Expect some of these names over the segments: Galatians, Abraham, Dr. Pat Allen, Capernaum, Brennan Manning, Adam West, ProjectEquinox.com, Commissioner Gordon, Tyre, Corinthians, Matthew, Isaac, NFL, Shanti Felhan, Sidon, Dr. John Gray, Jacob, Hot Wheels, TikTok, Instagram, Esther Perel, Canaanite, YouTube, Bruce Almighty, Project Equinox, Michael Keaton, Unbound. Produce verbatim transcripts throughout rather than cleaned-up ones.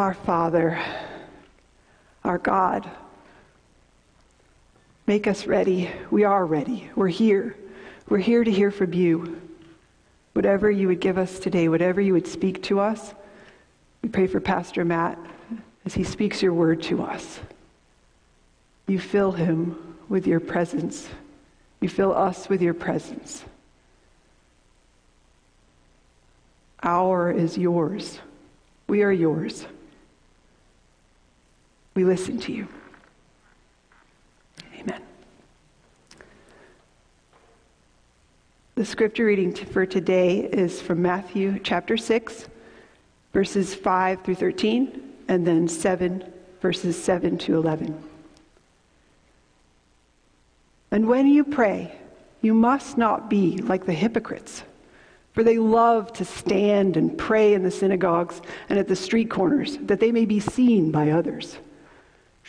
Our Father, our God, make us ready. We are ready. We're here. We're here to hear from you. Whatever you would give us today, whatever you would speak to us, we pray for Pastor Matt as he speaks your word to us. You fill him with your presence. You fill us with your presence. Our is yours. We are yours. We listen to you. Amen. The scripture reading for today is from Matthew chapter six, verses five through thirteen, and then seven, verses seven to eleven. And when you pray, you must not be like the hypocrites, for they love to stand and pray in the synagogues and at the street corners, that they may be seen by others.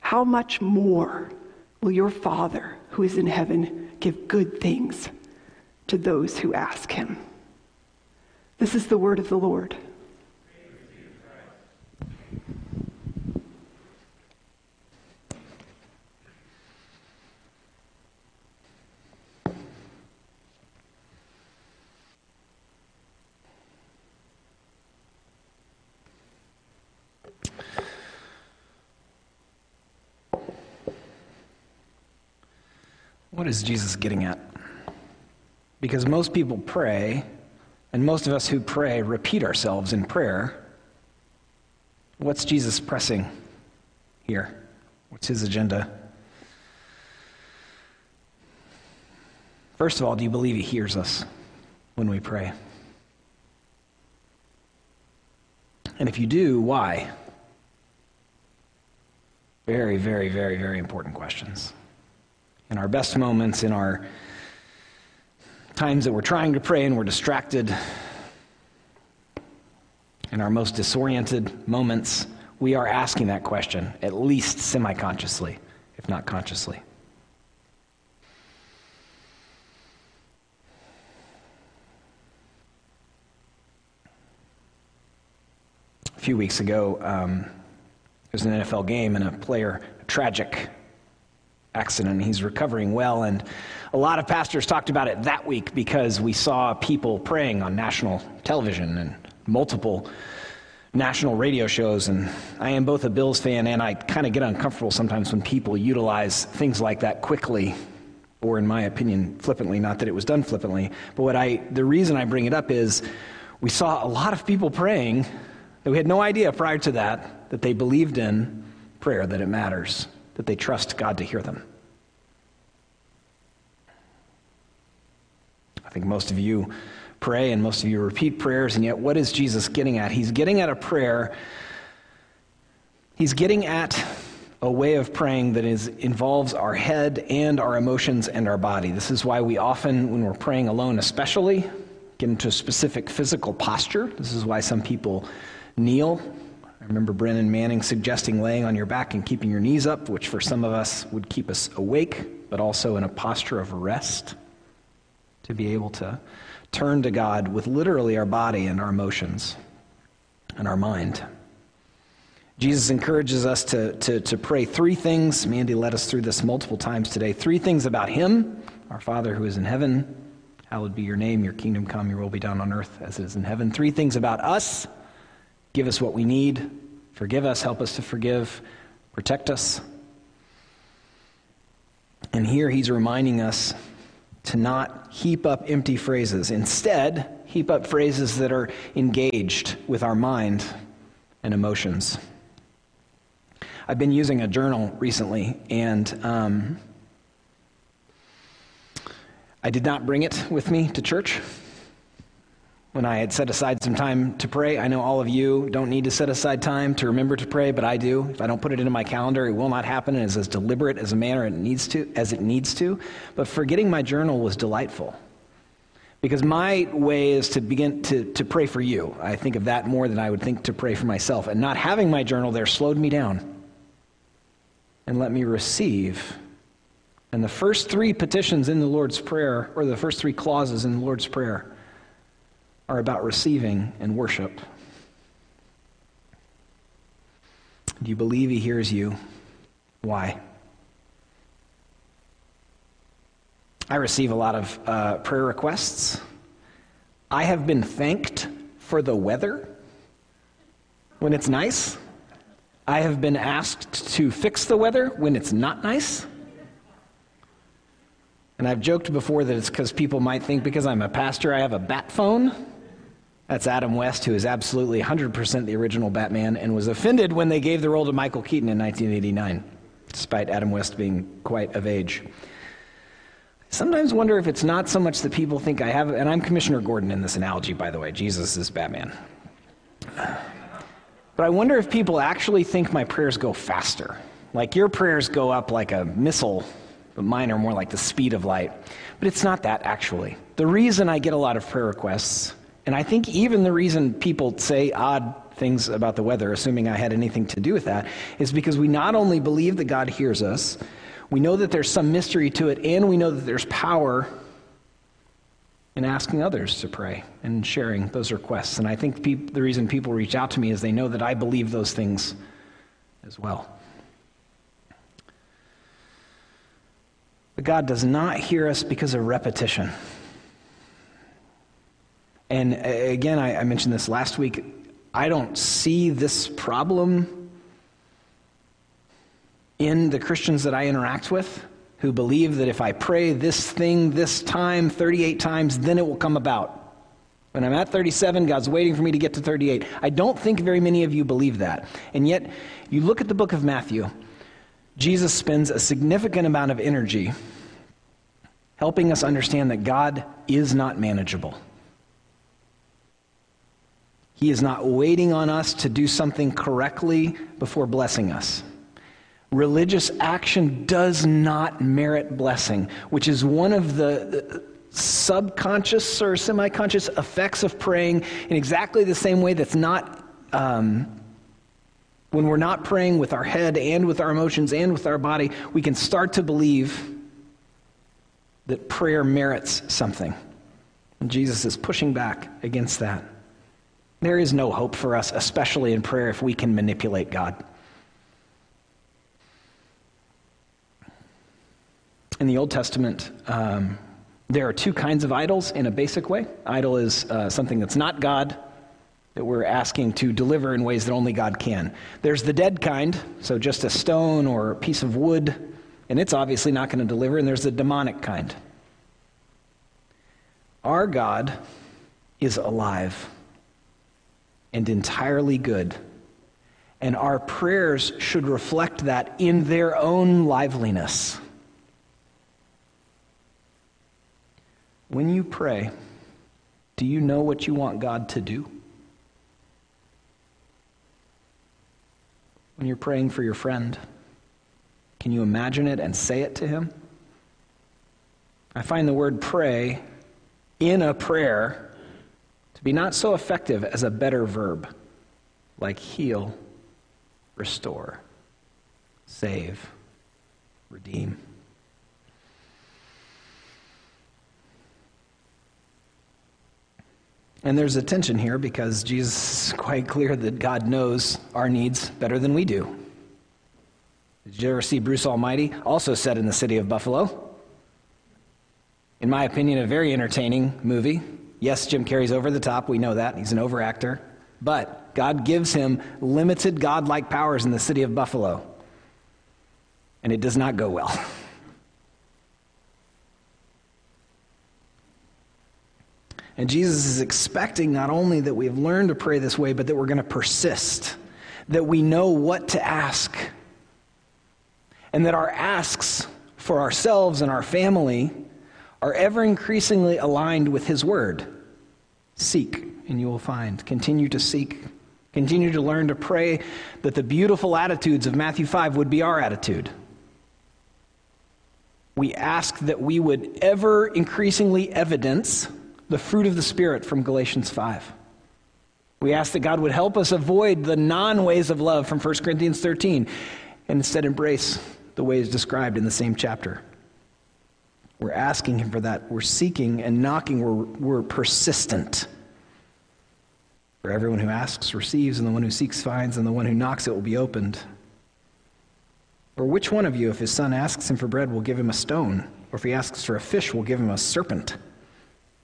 how much more will your Father, who is in heaven, give good things to those who ask him? This is the word of the Lord. What is Jesus getting at? Because most people pray, and most of us who pray repeat ourselves in prayer. What's Jesus pressing here? What's his agenda? First of all, do you believe he hears us when we pray? And if you do, why? Very, very, very, very important questions. In our best moments, in our times that we're trying to pray and we're distracted, in our most disoriented moments, we are asking that question, at least semi-consciously, if not consciously. A few weeks ago, um, there was an N F L game and a player, a tragic accident. He's recovering well, and a lot of pastors talked about it that week because we saw people praying on national television and multiple national radio shows. And I am both a Bills fan, and I kind of get uncomfortable sometimes when people utilize things like that quickly, or in my opinion, flippantly. Not that it was done flippantly, but what I the reason I bring it up is we saw a lot of people praying that we had no idea prior to that that they believed in prayer, that it matters, that they trust God to hear them. I think most of you pray and most of you repeat prayers, and yet what is Jesus getting at? He's getting at a prayer. He's getting at a way of praying that is involves our head and our emotions and our body. This is why we often, when we're praying alone especially, get into a specific physical posture. This is why some people kneel. I remember Brennan Manning suggesting laying on your back and keeping your knees up, which for some of us would keep us awake, but also in a posture of rest, to be able to turn to God with literally our body and our emotions and our mind. Jesus encourages us to, to, to pray three things. Mandy led us through this multiple times today. Three things about him, our Father who is in heaven. Hallowed be your name, your kingdom come, your will be done on earth as it is in heaven. Three things about us. Give us what we need. Forgive us, help us to forgive. Protect us. And here he's reminding us to not heap up empty phrases. Instead, heap up phrases that are engaged with our mind and emotions. I've been using a journal recently, and um, I did not bring it with me to church when I had set aside some time to pray. I know all of you don't need to set aside time to remember to pray, but I do. If I don't put it into my calendar, it will not happen, and it's as deliberate as a manner it needs to as it needs to. But forgetting my journal was delightful, because my way is to begin to, to pray for you. I think of that more than I would think to pray for myself. And not having my journal there slowed me down and let me receive. And the first three petitions in the Lord's Prayer, or the first three clauses in the Lord's Prayer, are about receiving and worship. Do you believe he hears you? Why? I receive a lot of uh, prayer requests. I have been thanked for the weather when it's nice. I have been asked to fix the weather when it's not nice. And I've joked before that it's because people might think because I'm a pastor I have a bat phone. That's Adam West, who is absolutely one hundred percent the original Batman and was offended when they gave the role to Michael Keaton in nineteen eighty-nine, despite Adam West being quite of age. Sometimes wonder if it's not so much that people think I have, and I'm Commissioner Gordon in this analogy, by the way. Jesus is Batman. But I wonder if people actually think my prayers go faster. Like, your prayers go up like a missile, but mine are more like the speed of light. But it's not that, actually. The reason I get a lot of prayer requests, and I think even the reason people say odd things about the weather, assuming I had anything to do with that, is because we not only believe that God hears us, we know that there's some mystery to it, and we know that there's power in asking others to pray and sharing those requests. And I think pe- the reason people reach out to me is they know that I believe those things as well. But God does not hear us because of repetition. And again, I, I mentioned this last week, I don't see this problem in the Christians that I interact with, who believe that if I pray this thing this time thirty-eight times, then it will come about. When I'm at thirty-seven, God's waiting for me to get to thirty-eight. I don't think very many of you believe that. And yet, you look at the book of Matthew, Jesus spends a significant amount of energy helping us understand that God is not manageable. He is not waiting on us to do something correctly before blessing us. Religious action does not merit blessing, which is one of the subconscious or semi-conscious effects of praying, in exactly the same way that's not, um, when we're not praying with our head and with our emotions and with our body, we can start to believe that prayer merits something. And Jesus is pushing back against that. There is no hope for us, especially in prayer, if we can manipulate God. In the Old Testament, um, there are two kinds of idols in a basic way. Idol is uh, something that's not God, that we're asking to deliver in ways that only God can. There's the dead kind, so just a stone or a piece of wood, and it's obviously not going to deliver, and there's the demonic kind. Our God is alive and entirely good, and our prayers should reflect that in their own liveliness. When you pray, do you know what you want God to do? When you're praying for your friend, can you imagine it and say it to him? I find the word pray in a prayer to be not so effective as a better verb, like heal restore, save, redeem. And there's a tension here because Jesus is quite clear that God knows our needs better than we do. Did you ever see Bruce Almighty? Also set in the city of Buffalo. In my opinion, a very entertaining movie. Yes, Jim Carrey's over the top. We know that. He's an overactor. But God gives him limited godlike powers in the city of Buffalo. And it does not go well. And Jesus is expecting not only that we have learned to pray this way, but that we're going to persist, that we know what to ask, and that our asks for ourselves and our family are ever increasingly aligned with his word. Seek, and you will find. Continue to seek. Continue to learn to pray that the beautiful attitudes of Matthew five would be our attitude. We ask that we would ever increasingly evidence the fruit of the Spirit from Galatians five. We ask that God would help us avoid the non-ways of love from First Corinthians thirteen and instead embrace the ways described in the same chapter. We're asking him for that. We're seeking and knocking. We're, we're persistent. For everyone who asks receives, and the one who seeks finds, and the one who knocks it will be opened. Or which one of you, if his son asks him for bread, will give him a stone? Or if he asks for a fish, will give him a serpent?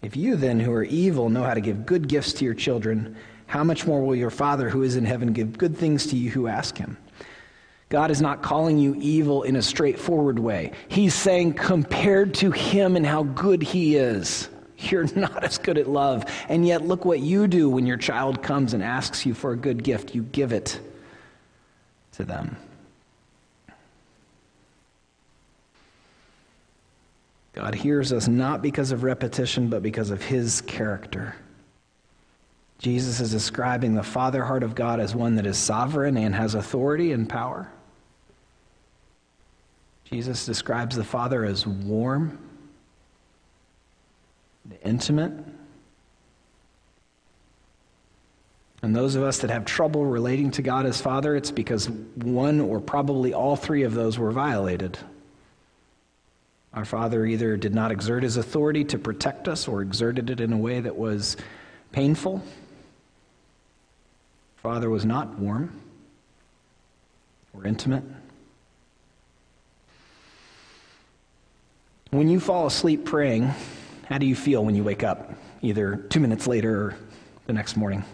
If you then, who are evil, know how to give good gifts to your children, how much more will your Father who is in heaven give good things to you who ask him? God is not calling you evil in a straightforward way. He's saying, compared to him and how good he is, you're not as good at love. And yet look what you do when your child comes and asks you for a good gift. You give it to them. God hears us not because of repetition, but because of his character. Jesus is describing the Father heart of God as one that is sovereign and has authority and power. Jesus describes the Father as warm, intimate. And those of us that have trouble relating to God as Father, it's because one or probably all three of those were violated. Our Father either did not exert his authority to protect us or exerted it in a way that was painful. Father was not warm or intimate. When you fall asleep praying, how do you feel when you wake up, either two minutes later or the next morning?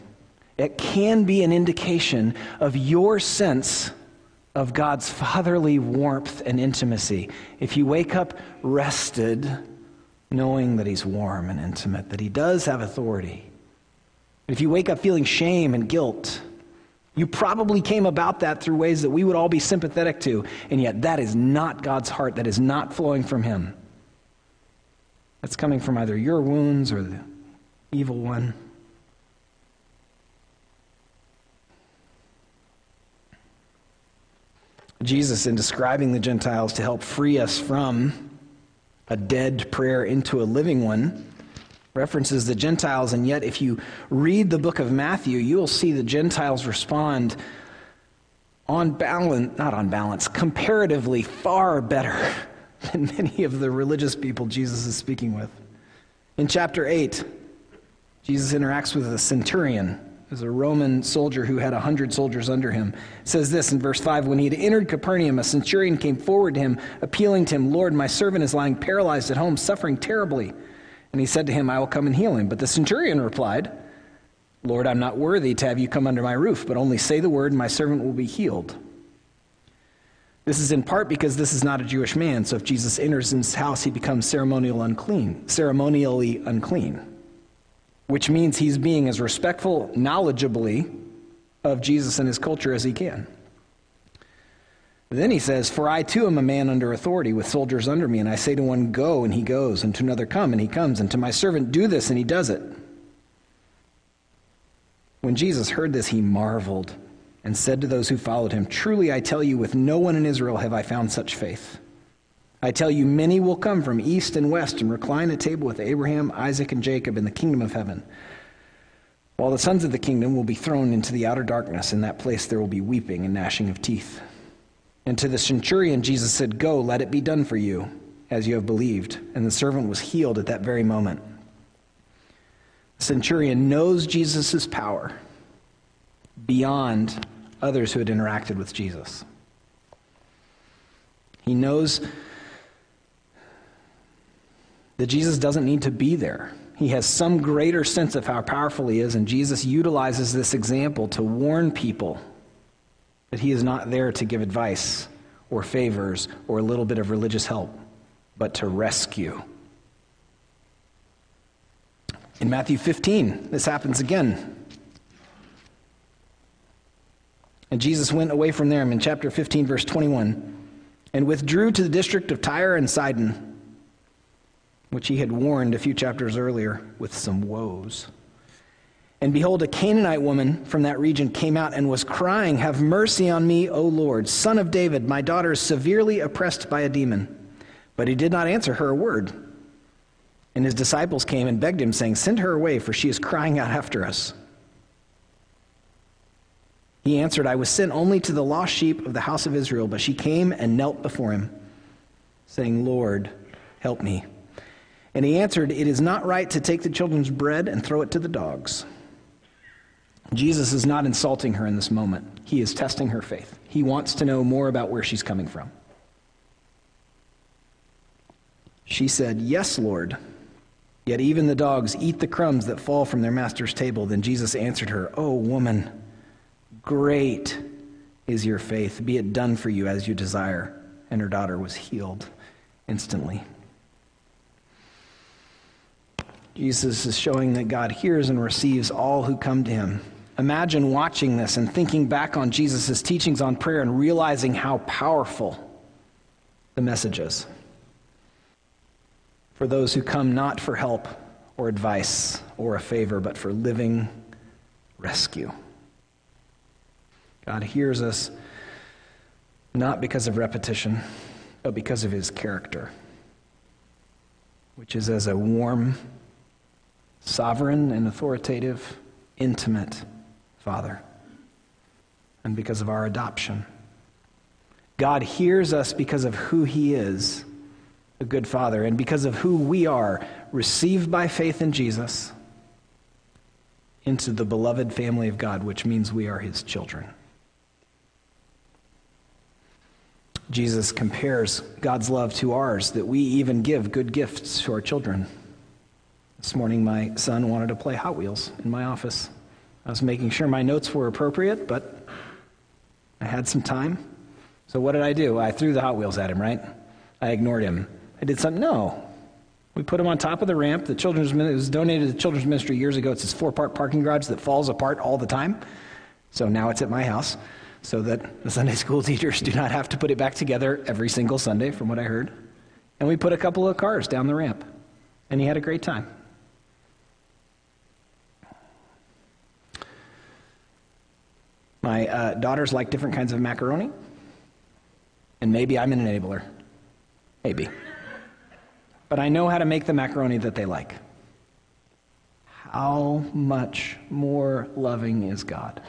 It can be an indication of your sense of God's fatherly warmth and intimacy. If you wake up rested, knowing that he's warm and intimate, that he does have authority. If you wake up feeling shame and guilt, you probably came about that through ways that we would all be sympathetic to, and yet that is not God's heart. That is not flowing from him. That's coming from either your wounds or the evil one. Jesus, in describing the Gentiles to help free us from a dead prayer into a living one, references the Gentiles, and yet if you read the book of Matthew, you will see the Gentiles respond on balance, not on balance, comparatively far better than many of the religious people Jesus is speaking with. In chapter eight, Jesus interacts with a centurion, who's a Roman soldier who had a hundred soldiers under him. It says this in verse five, when he had entered Capernaum, a centurion came forward to him, appealing to him, "Lord, my servant is lying paralyzed at home, suffering terribly." And he said to him, "I will come and heal him." But the centurion replied, "Lord, I'm not worthy to have you come under my roof, but only say the word and my servant will be healed." This is in part because this is not a Jewish man, so if Jesus enters his house, he becomes ceremonial unclean, ceremonially unclean, which means he's being as respectful, knowledgeably, of Jesus and his culture as he can. And then he says, "For I too am a man under authority, with soldiers under me, and I say to one, 'Go,' and he goes, and to another, 'Come,' and he comes, and to my servant, 'Do this,' and he does it." When Jesus heard this, he marveled and said to those who followed him, "Truly I tell you, with no one in Israel have I found such faith. I tell you, many will come from east and west and recline at table with Abraham, Isaac, and Jacob in the kingdom of heaven. While the sons of the kingdom will be thrown into the outer darkness, in that place there will be weeping and gnashing of teeth. And to the centurion Jesus said, "Go, let it be done for you, as you have believed." And the servant was healed at that very moment. The centurion knows Jesus' power beyond others who had interacted with Jesus. He knows that Jesus doesn't need to be there. He has some greater sense of how powerful he is, and Jesus utilizes this example to warn people that he is not there to give advice or favors or a little bit of religious help, but to rescue. In Matthew fifteen, this happens again. And Jesus went away from them in chapter fifteen, verse twenty-one, and withdrew to the district of Tyre and Sidon, which he had warned a few chapters earlier with some woes. And behold, a Canaanite woman from that region came out and was crying, "Have mercy on me, O Lord, Son of David, my daughter is severely oppressed by a demon." But he did not answer her a word. And his disciples came and begged him, saying, "Send her away, for she is crying out after us." He answered, "I was sent only to the lost sheep of the house of Israel." But she came and knelt before him, saying, "Lord, help me." And he answered, "It is not right to take the children's bread and throw it to the dogs." Jesus is not insulting her in this moment. He is testing her faith. He wants to know more about where she's coming from. She said, "Yes, Lord, yet even the dogs eat the crumbs that fall from their master's table." Then Jesus answered her, "O woman, great is your faith. Be it done for you as you desire." And her daughter was healed instantly. Jesus is showing that God hears and receives all who come to him. Imagine watching this and thinking back on Jesus' teachings on prayer and realizing how powerful the message is. For those who come not for help or advice or a favor, but for living rescue. God hears us not because of repetition, but because of his character, which is as a warm, sovereign and authoritative, intimate Father, and because of our adoption. God hears us because of who he is, a good Father, and because of who we are, received by faith in Jesus into the beloved family of God, which means we are his children. Jesus compares God's love to ours, that we even give good gifts to our children. This morning, my son wanted to play Hot Wheels in my office. I was making sure my notes were appropriate, but I had some time. So what did I do? I threw the Hot Wheels at him, right? I ignored him. I did something. No. We put him on top of the ramp. The children's It was donated to the children's ministry years ago. It's this four-part parking garage that falls apart all the time. So now it's at my house so that the Sunday school teachers do not have to put it back together every single Sunday, from what I heard. And we put a couple of cars down the ramp, and he had a great time. My uh, daughters like different kinds of macaroni, and maybe I'm an enabler. Maybe. But I know how to make the macaroni that they like. How much more loving is God,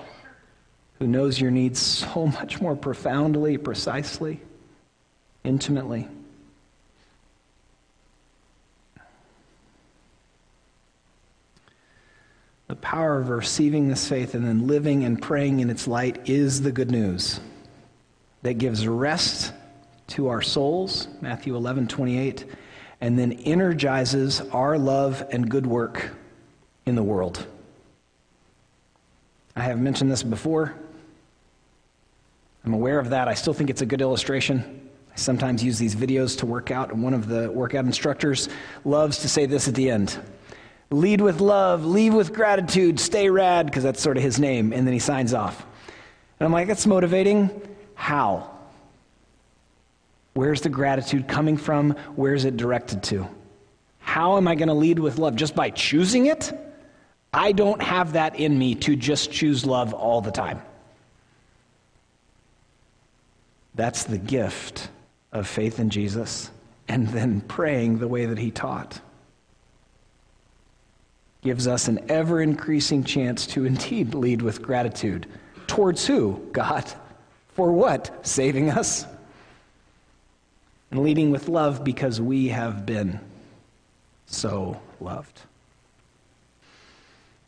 who knows your needs so much more profoundly, precisely, intimately. The power of receiving this faith and then living and praying in its light is the good news that gives rest to our souls, Matthew eleven twenty-eight, and then energizes our love and good work in the world. I have mentioned this before. I'm aware of that. I still think it's a good illustration. I sometimes use these videos to work out, and one of the workout instructors loves to say this at the end: "Lead with love, leave with gratitude, stay rad," because that's sort of his name, and then he signs off. And I'm like, that's motivating. How? Where's the gratitude coming from? Where's it directed to? How am I going to lead with love? Just by choosing it? I don't have that in me to just choose love all the time. That's the gift of faith in Jesus, and then praying the way that he taught. gives us an ever-increasing chance to indeed lead with gratitude. Towards who? God. For what? Saving us. And leading with love because we have been so loved.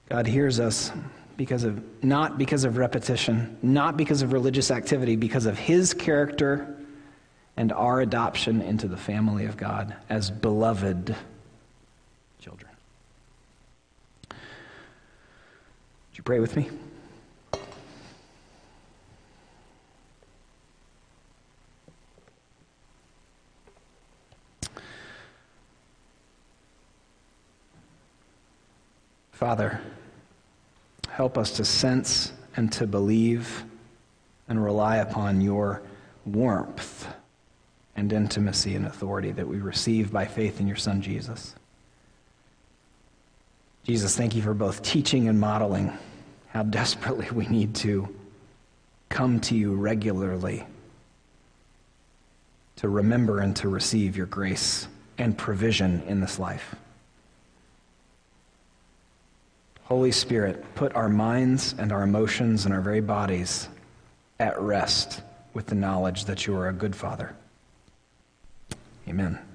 God hears us because of, not because of repetition, not because of religious activity, because of his character and our adoption into the family of God as beloved children. Would you pray with me? Father, help us to sense and to believe and rely upon your warmth and intimacy and authority that we receive by faith in your Son, Jesus. Jesus, thank you for both teaching and modeling how desperately we need to come to you regularly to remember and to receive your grace and provision in this life. Holy Spirit, put our minds and our emotions and our very bodies at rest with the knowledge that you are a good Father. Amen.